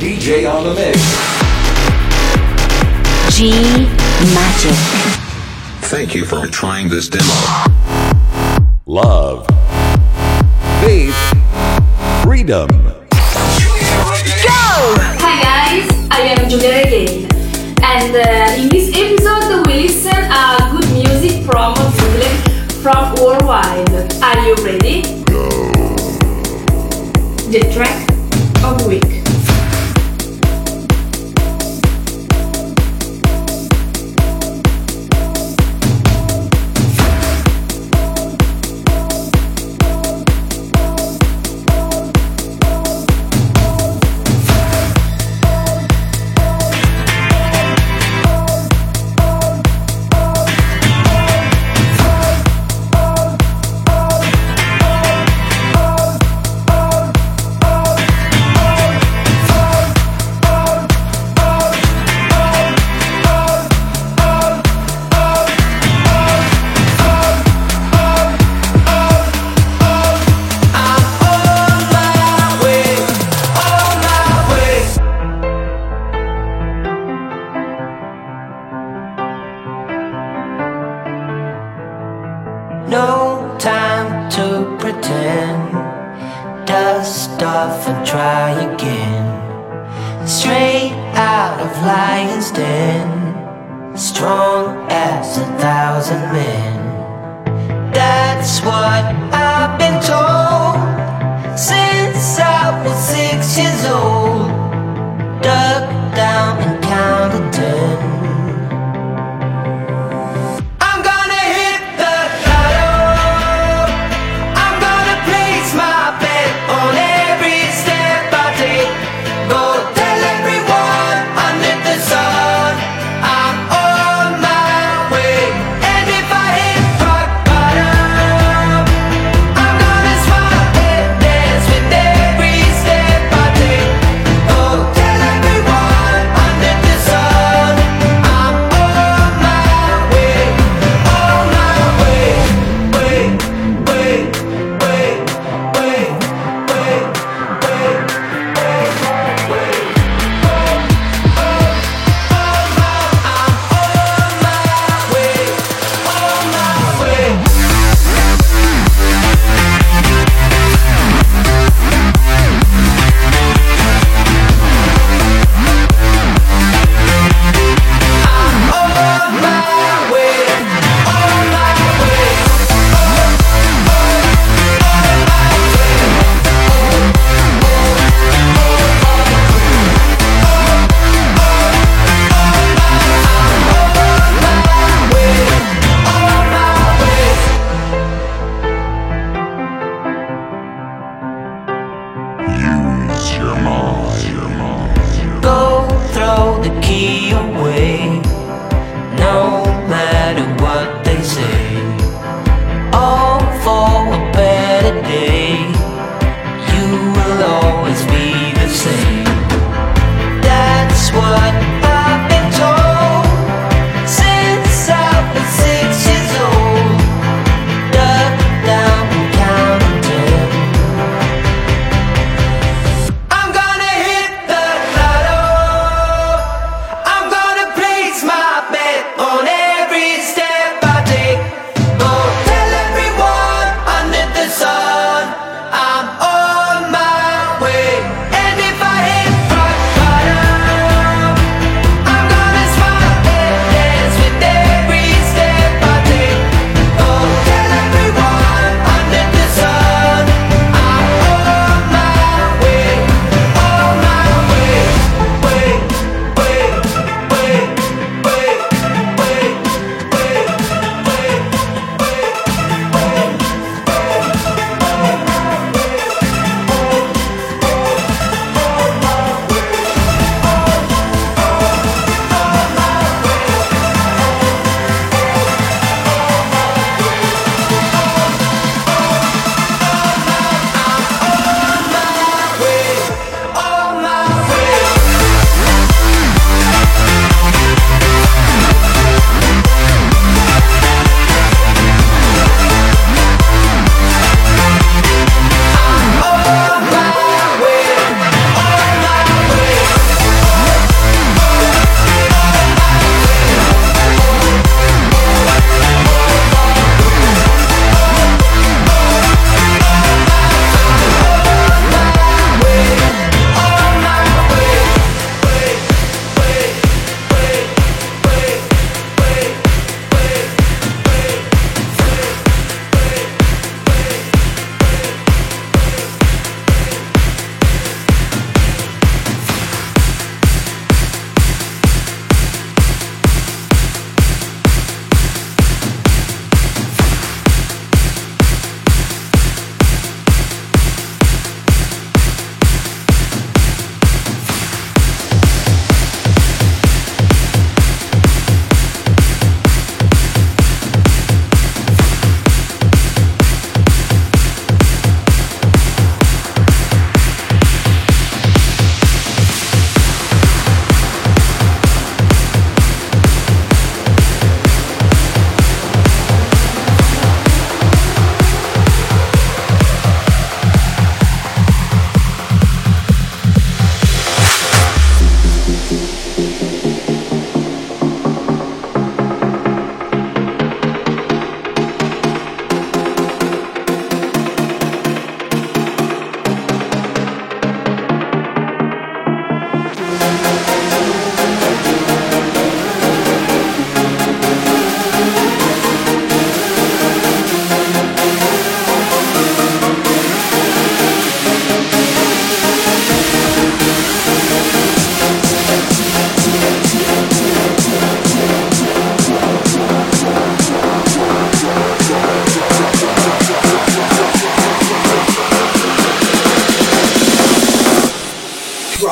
DJ on the mix. G-Magic. Thank you for trying this demo. Love. Faith. Freedom. Go! Hi guys, I am Giulia Regain. And in this episode we listen good music from England, from worldwide. Are you ready? Go! The track of the week. No time to pretend. Dust off and try again. Straight out of lion's den, strong as 1,000 men. That's what I've been told since I was 6 years old. Duck down and counted 10.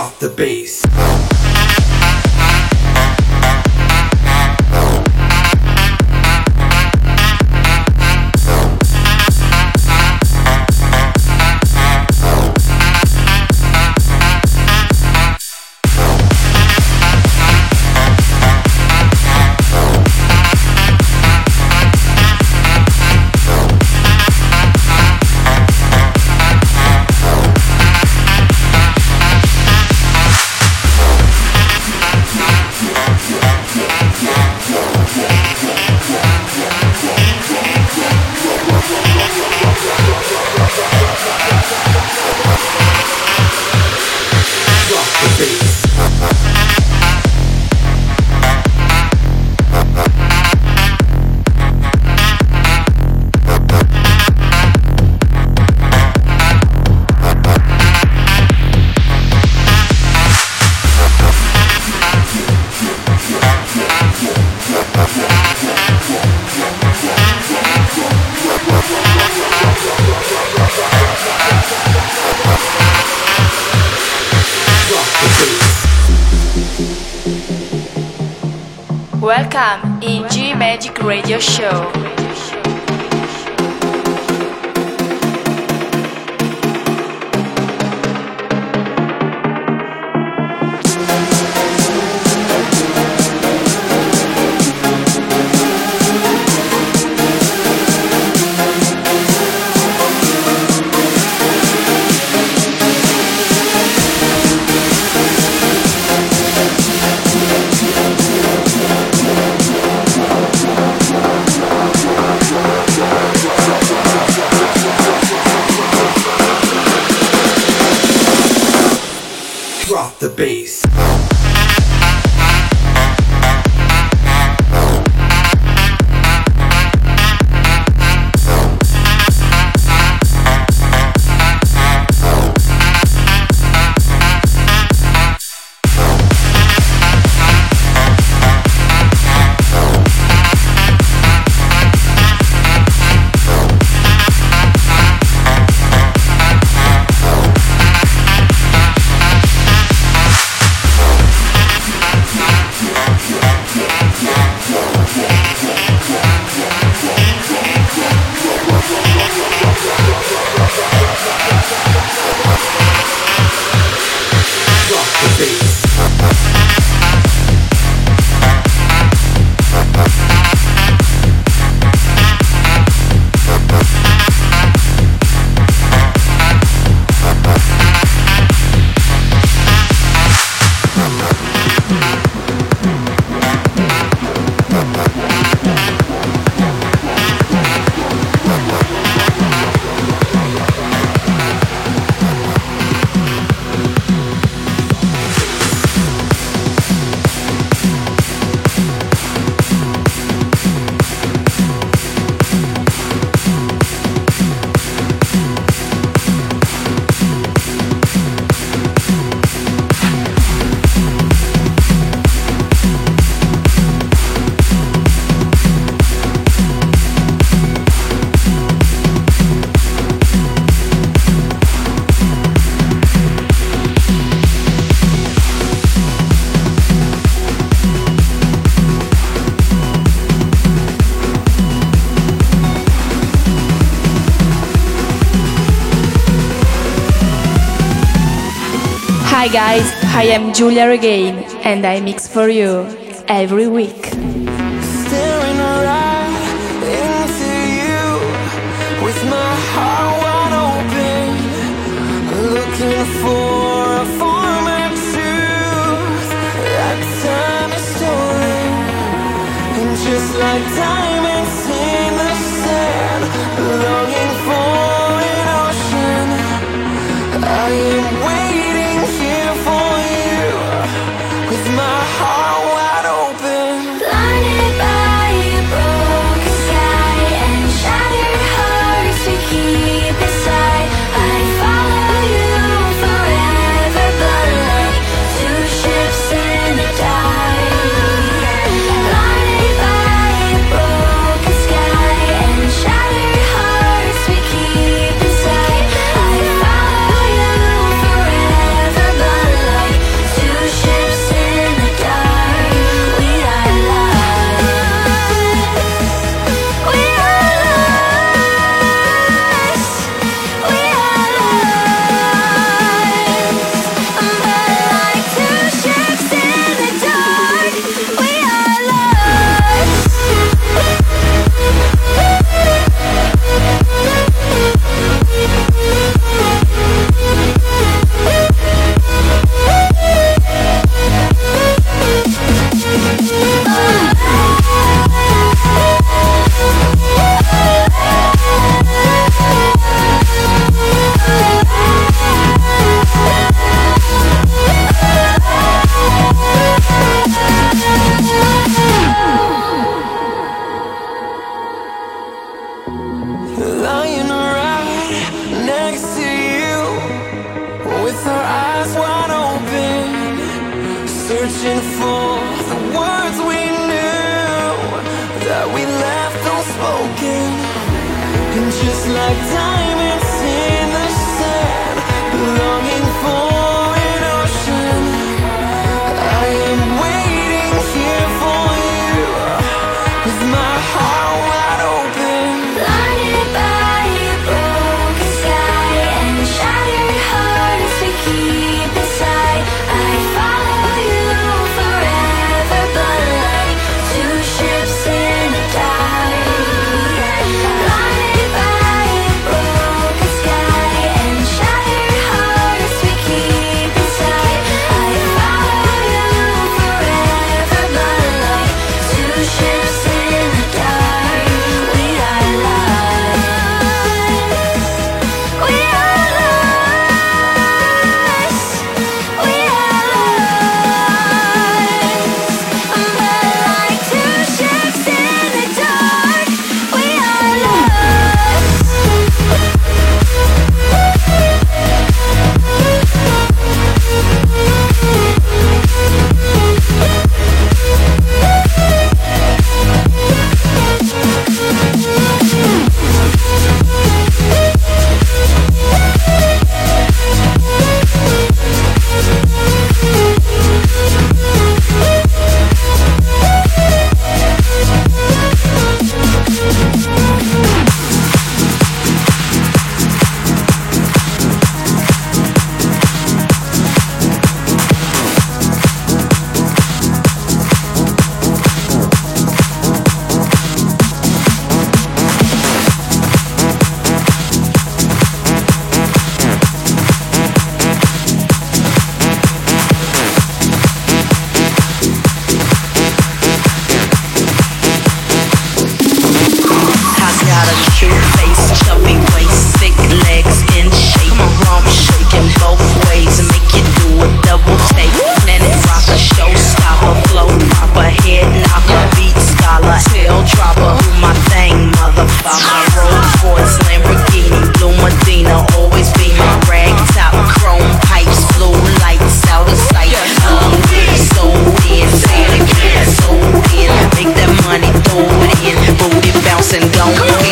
Drop the bass. Welcome in G-Magic Radio Show. Drop the bass. Hi guys, I am Giulia Regain and I mix for you every week. Staring around into you with my heart wide open, looking for a form of truth. That time is stolen, and just like diamonds in the sand, longing for an ocean. I am waiting. Forever. searching for the words we knew that we left unspoken. And just like diamonds in the sand, longing for an ocean, I am waiting here for you with my heart wide open. Blinded by a broken sky and shattered hearts we keep inside, I follow you forever, but like two ships in a dive. Blinded by a broken sky and shattered hearts we keep inside, I follow you forever, but like two ships in the dark. We are lost. We are lost. We are lost. But like two ships in the dark, we are lost. Has got a cute face, chubby waist, thick legs in shape. My rump shaking both ways and make you do a double take. Planet rocker, showstopper, flow popper, head knocker, beat scholar, tail dropper. Do my thing, motherfucker. My Rolls Royce, Lamborghini, blue Medina, always be my rag top. Chrome pipes, blue lights, out of sight. So in, make that money, throw it in, booty bouncing, don't do it right.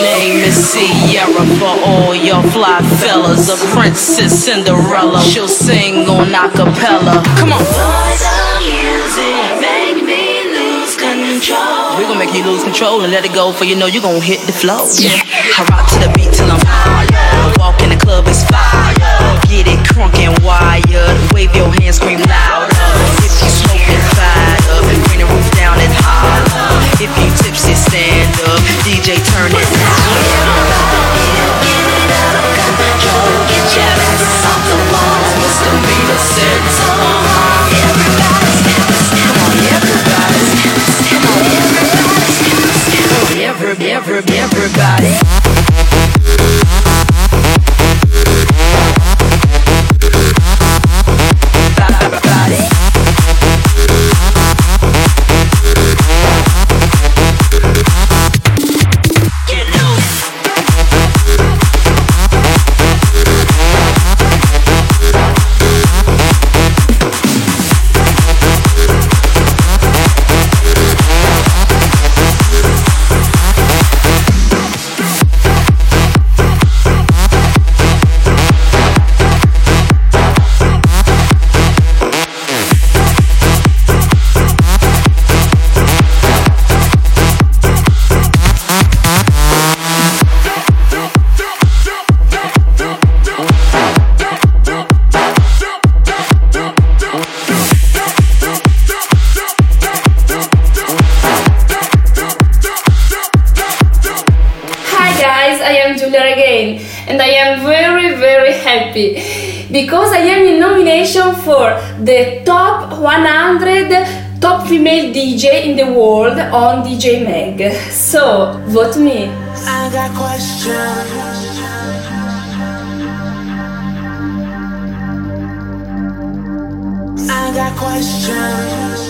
Name is Sierra for all your fly fellas. A princess Cinderella, she'll sing on acapella. Come on. Boys are music, make me lose control. We're gonna make you lose control and let it go, for you know you're gonna hit the flow. Yeah. I rock to the beat till I'm fire. Walk in the club, it's fire. Get it crunk and wired. Wave your hands, scream louder. If you smoking fire, bring the roof down and holler. If you tipsy, stand up. DJ, turn it down. Get it out of control. Get your ass off the wall. Misdemeanor sets on. Everybody's dancing. Everybody's dancing. Everybody's dancing. Everybody. and I am very, very happy because I am in nomination for the top 100 top female DJ in the world on DJ Mag. So, vote me. I got questions. I got questions.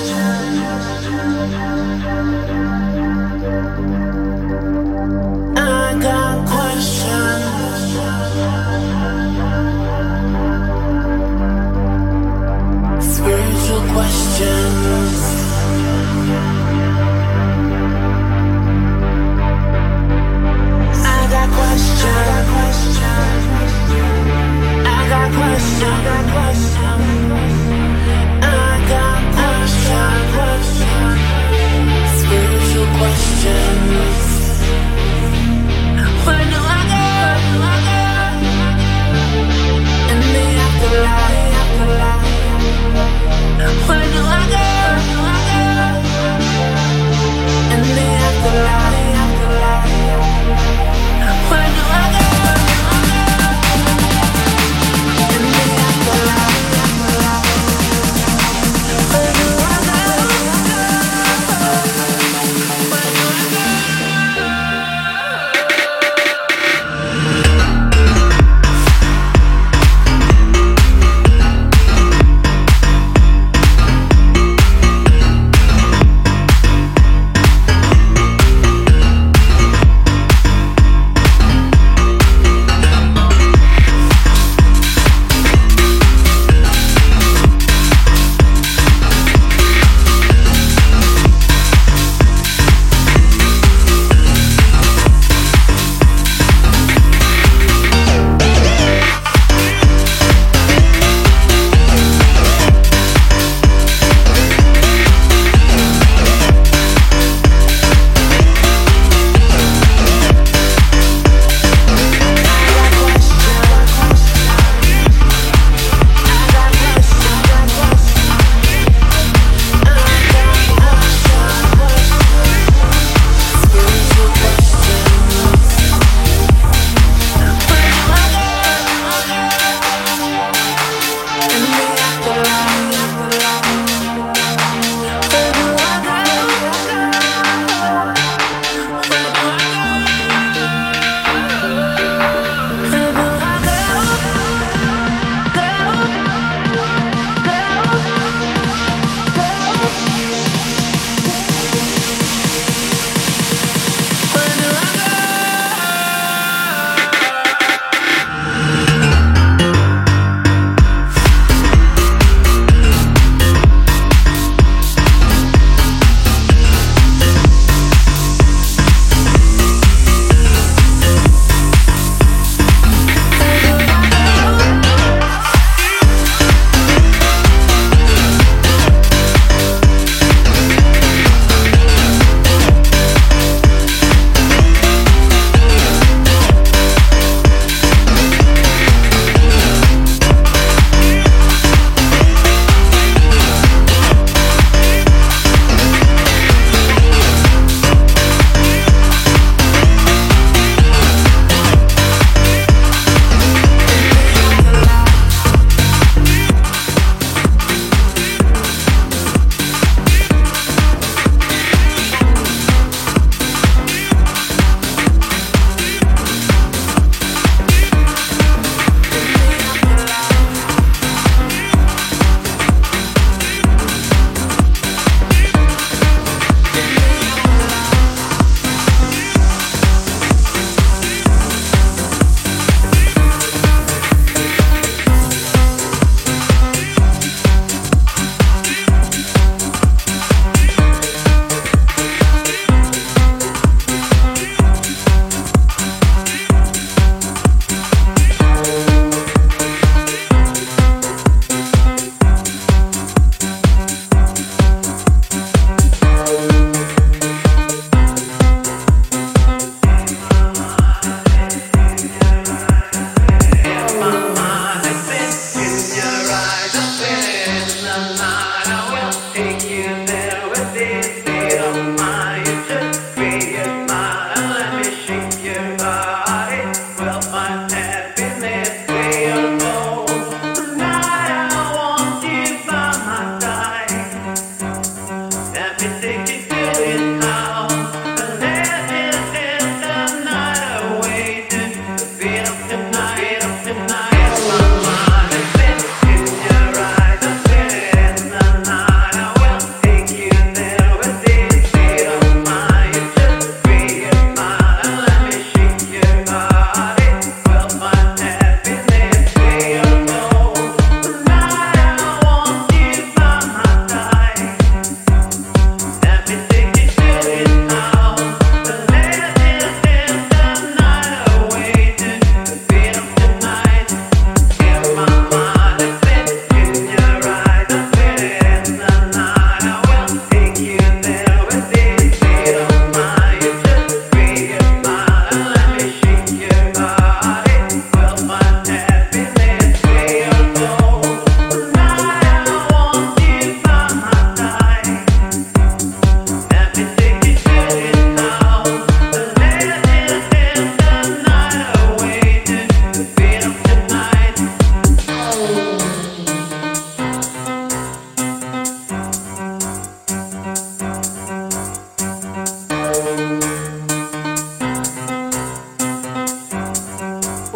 I got questions. Spiritual questions. I got questions. I got questions. I got questions. I got questions.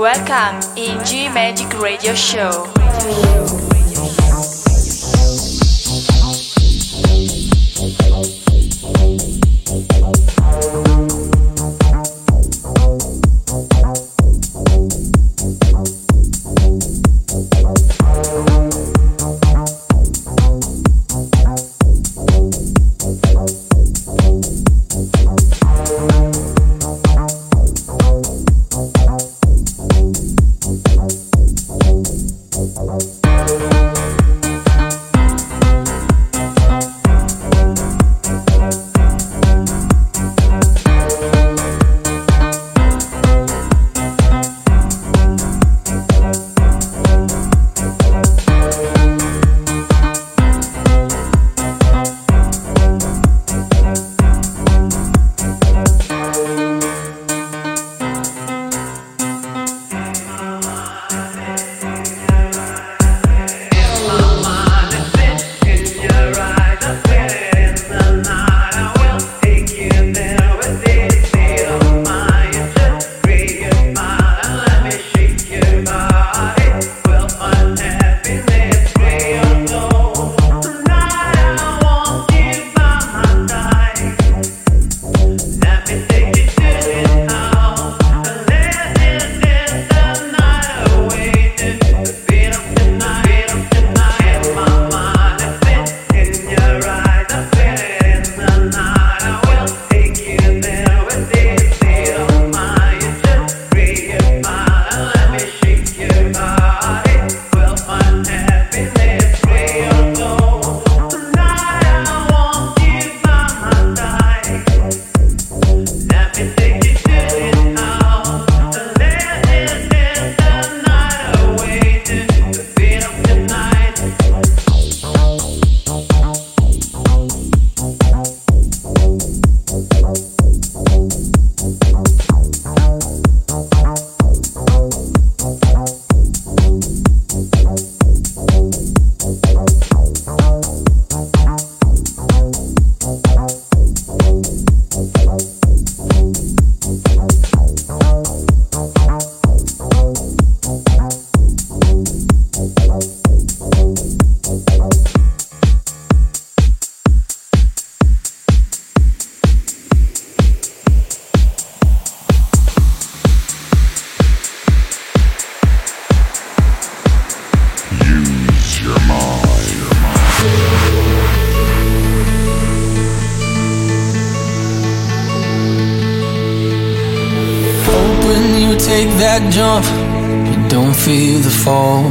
Welcome in G-Magic Radio Show. Jump, you don't feel the fall.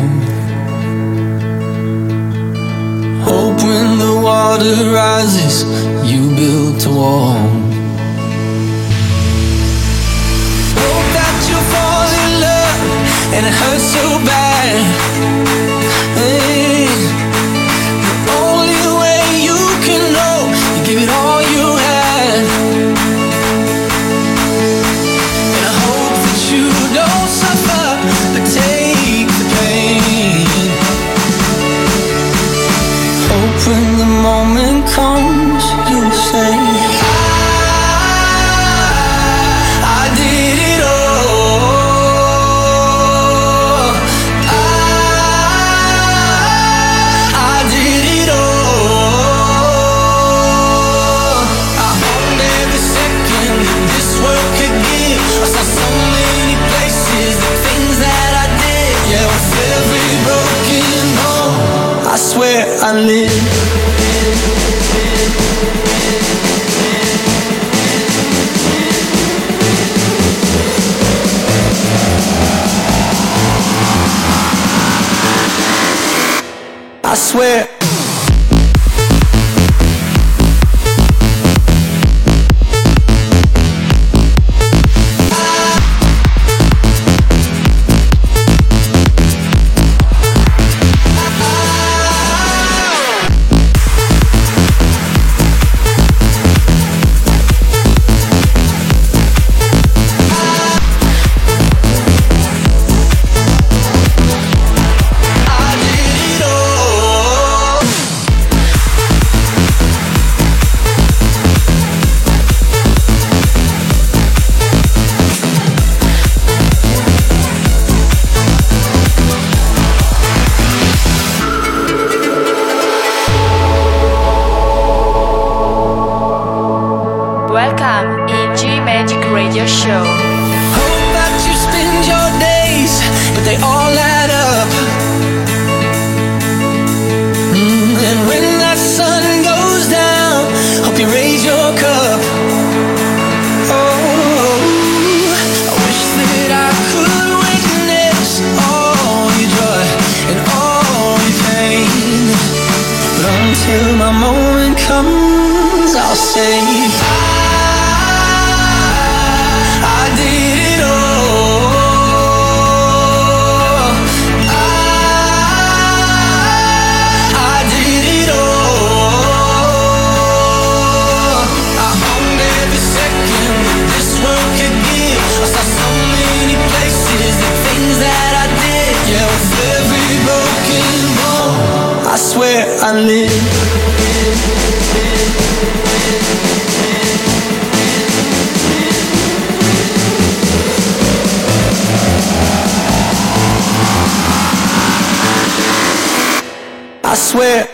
Hope when the water rises, you built a wall. Hope that you fall in love and it hurts so bad. Hey, the only way you can know, you give it all you had. When the moment comes, you'll say I live, I swear. Welcome in G-Magic Radio Show. Hope that you spend your days, but they all add up. And when that sun goes down, hope you raise your cup. Oh, I wish that I could witness all your joy and all your pain, but until my moment comes, I'll say. Where I live. I swear.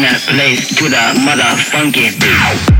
bring that place to the motherfunkin' beat.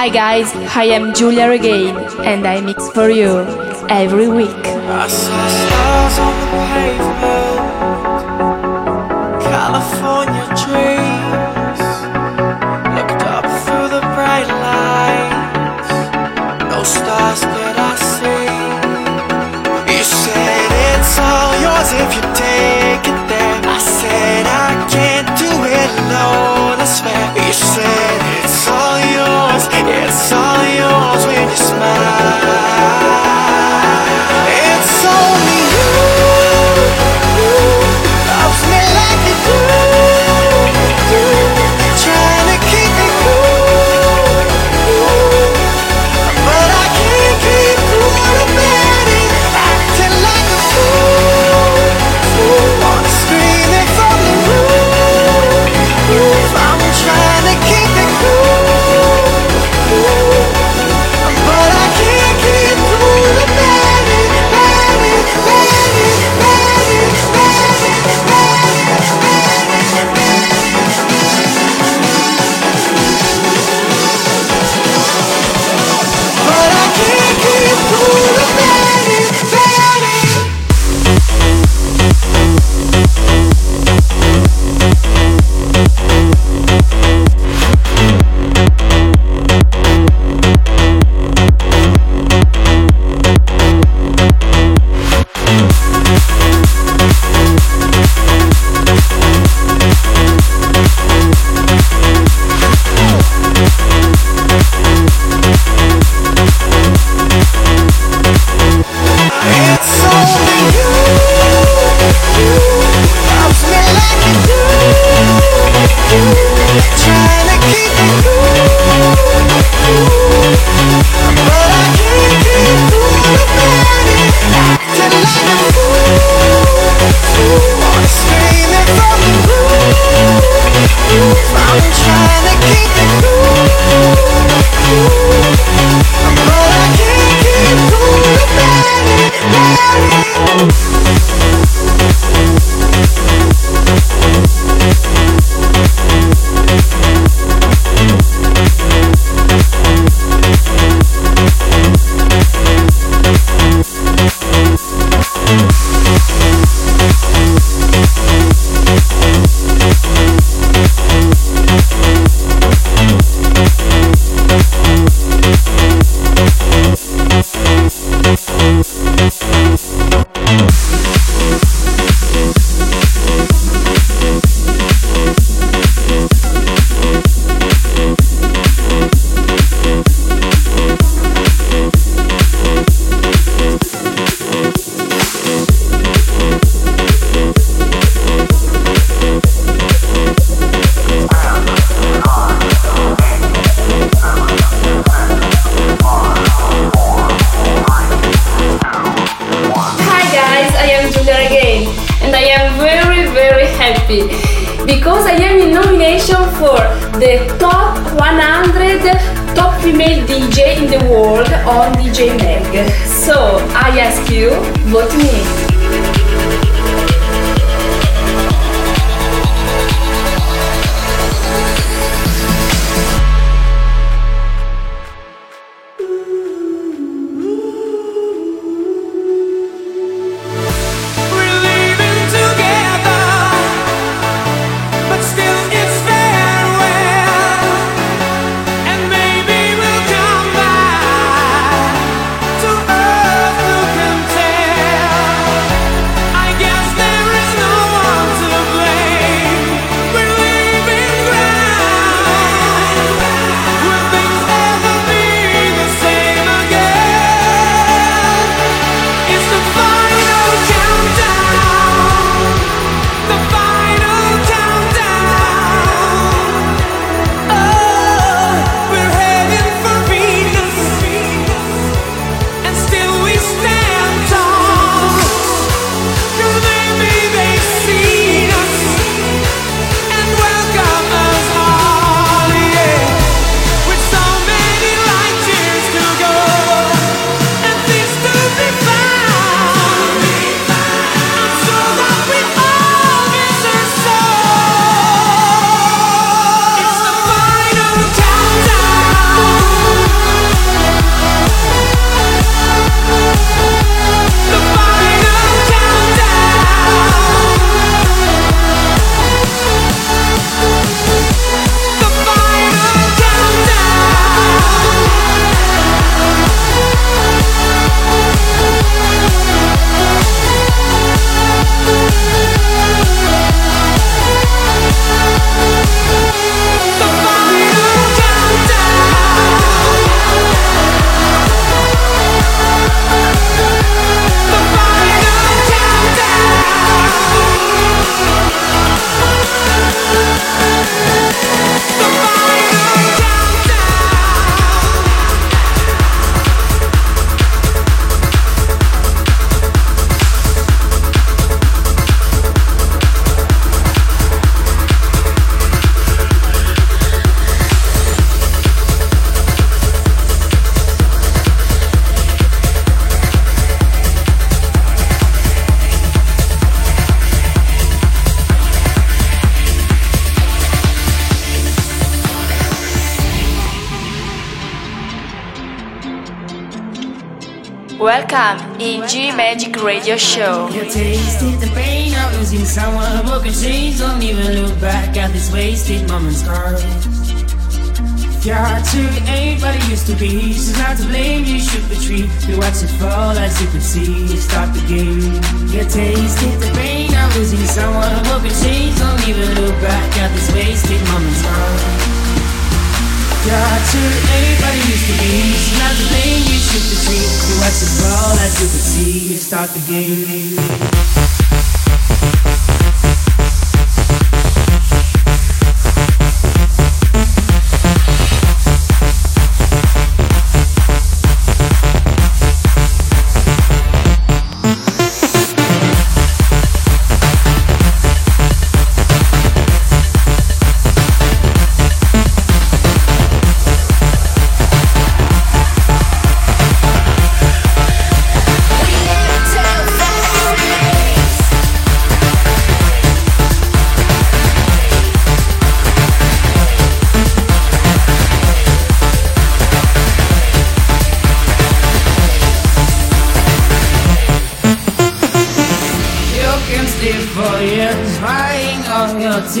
Hi guys, I am Giulia Regain and I mix for you every week. I see stars on the pavement, California dreams, looked up through the bright lights, no stars that I see. You said it's all yours if you take it there. I said I can't do it alone, I swear. You said it's all yours. It's all yours when you smile. It's only you who loves me like you do. Trying to keep me cool, but I can't keep cool about it. Acting like a fool, wanna scream it from the roof. I'm trying to keep it cool, but I can't. the top 100 top female DJ in the world on DJ Mag. So I ask you, vote me. Welcome in G-Magic Radio Show. You tasted the pain of losing someone who could change. Don't even look back at this wasted moment's scars. If your heart too ain't what it used to be, she's not to blame, you should retreat. You watch it fall as you can see, you stop the game. You tasted the pain of losing someone who could change. Don't even look back at this wasted moment's scars. You're to anybody used to be. It's not the thing you should see. You watch the ball as you can see. You start the game.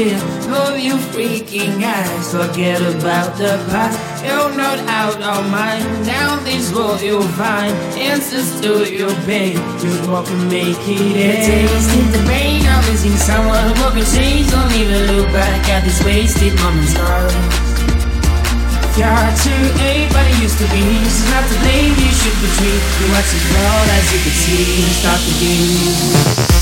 Oh, you freaking eyes, forget about the past. You're not out of mind. Now this world you'll find answers to your pain. Just walk and make it end. Tasted the pain of missing someone who can change. Don't even look back at this wasted moment's heart. You're to anybody used to be. She's not to blame, you should retreat. You watch it all as you can see. Start the game.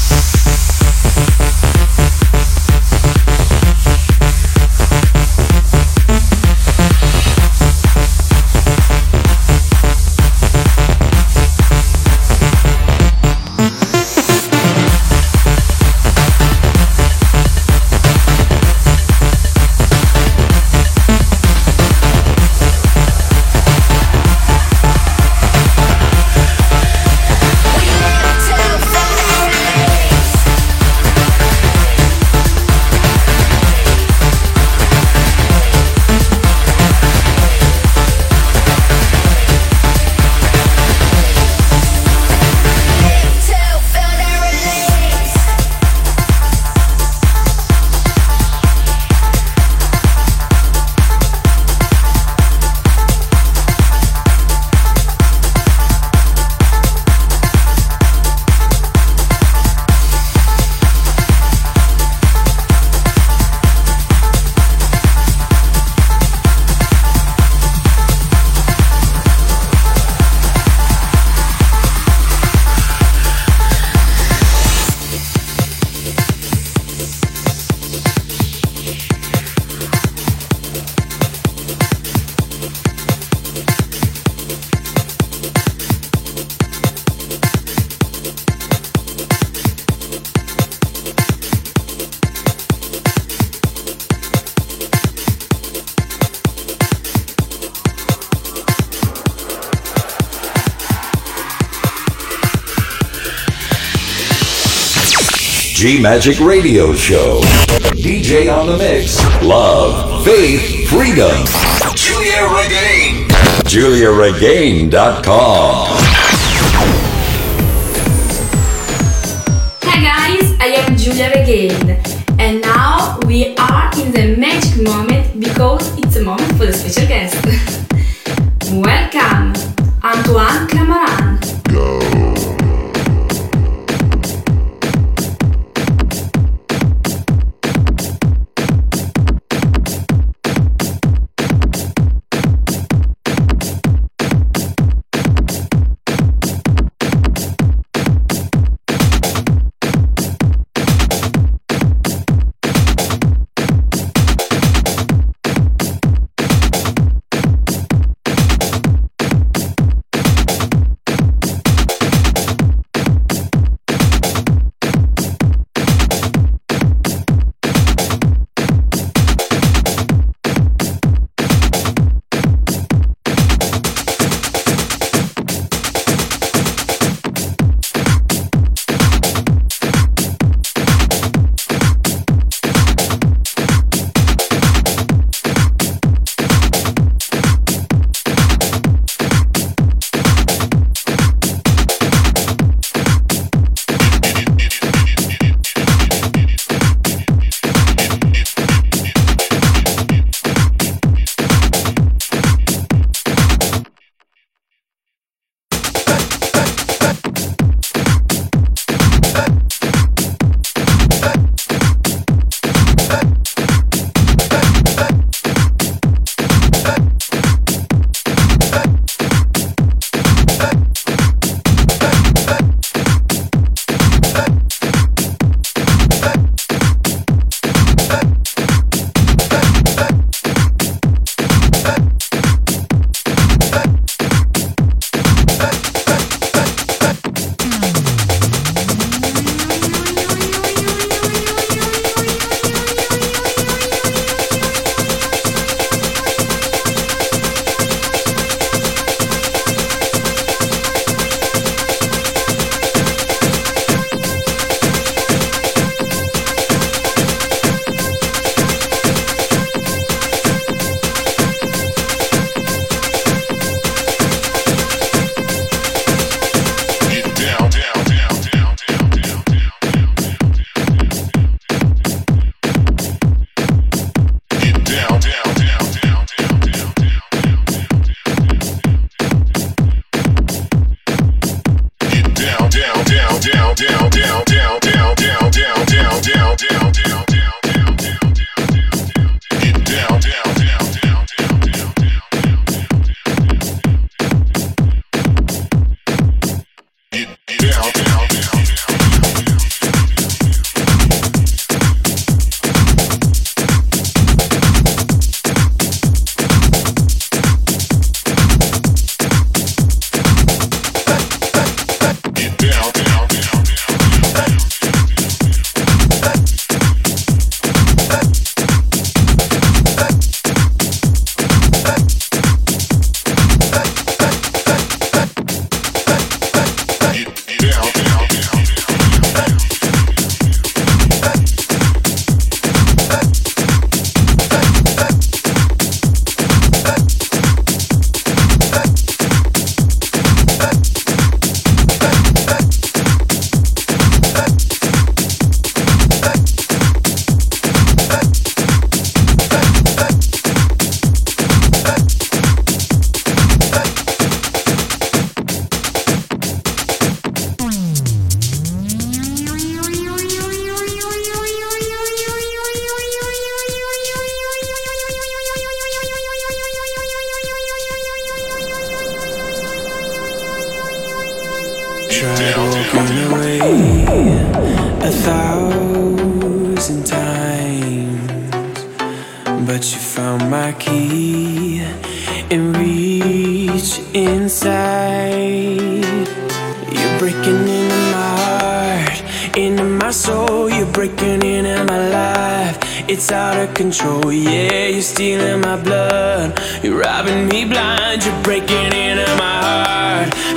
G-Magic Radio Show. DJ on the mix. Love, faith, freedom. Giulia Regain. GiuliaRegain.com. Hey guys, I am Giulia Regain. And now we are in the magic moment because it's a moment for the special guest. Welcome, Antoine Clamaran. Go.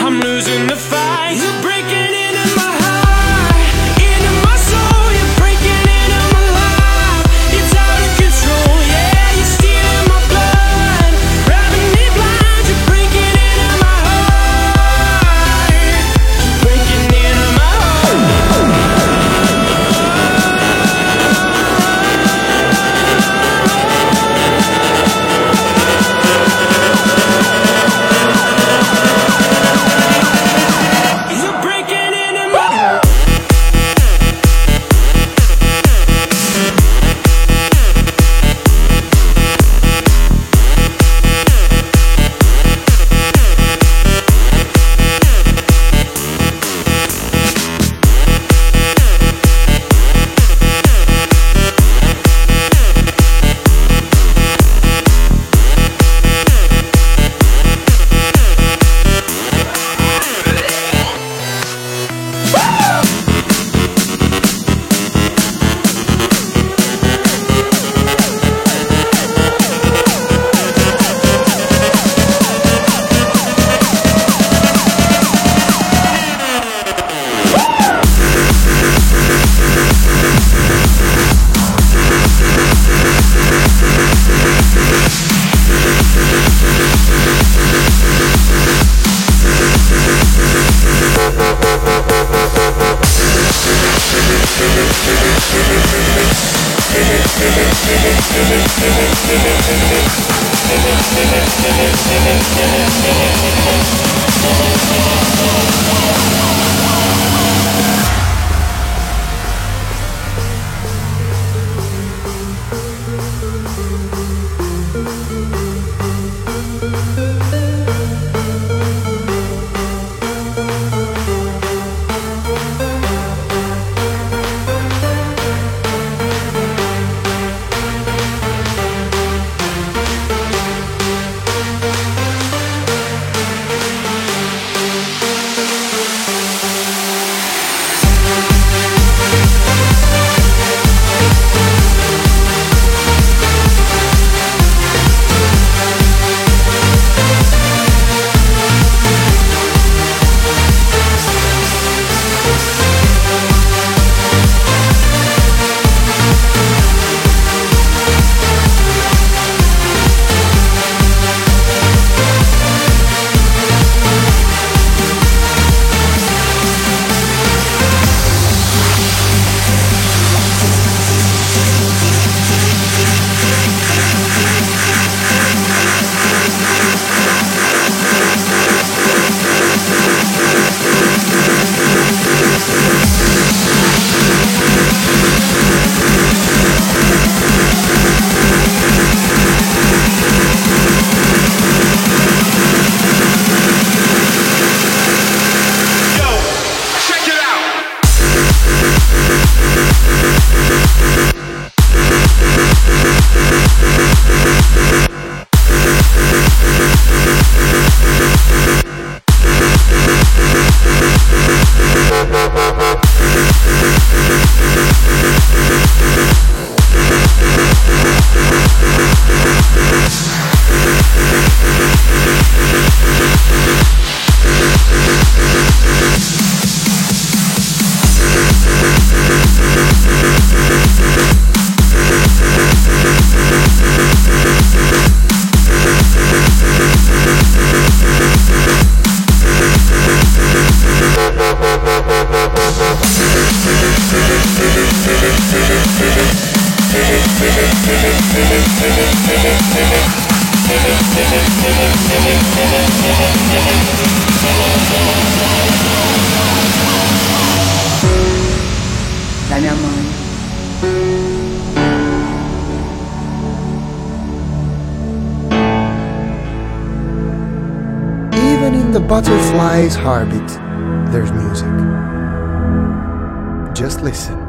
I'm losing the fight, you're breaking into my heart, into my soul. La mia mano. Even in the butterfly's heartbeat, there's music. Just listen.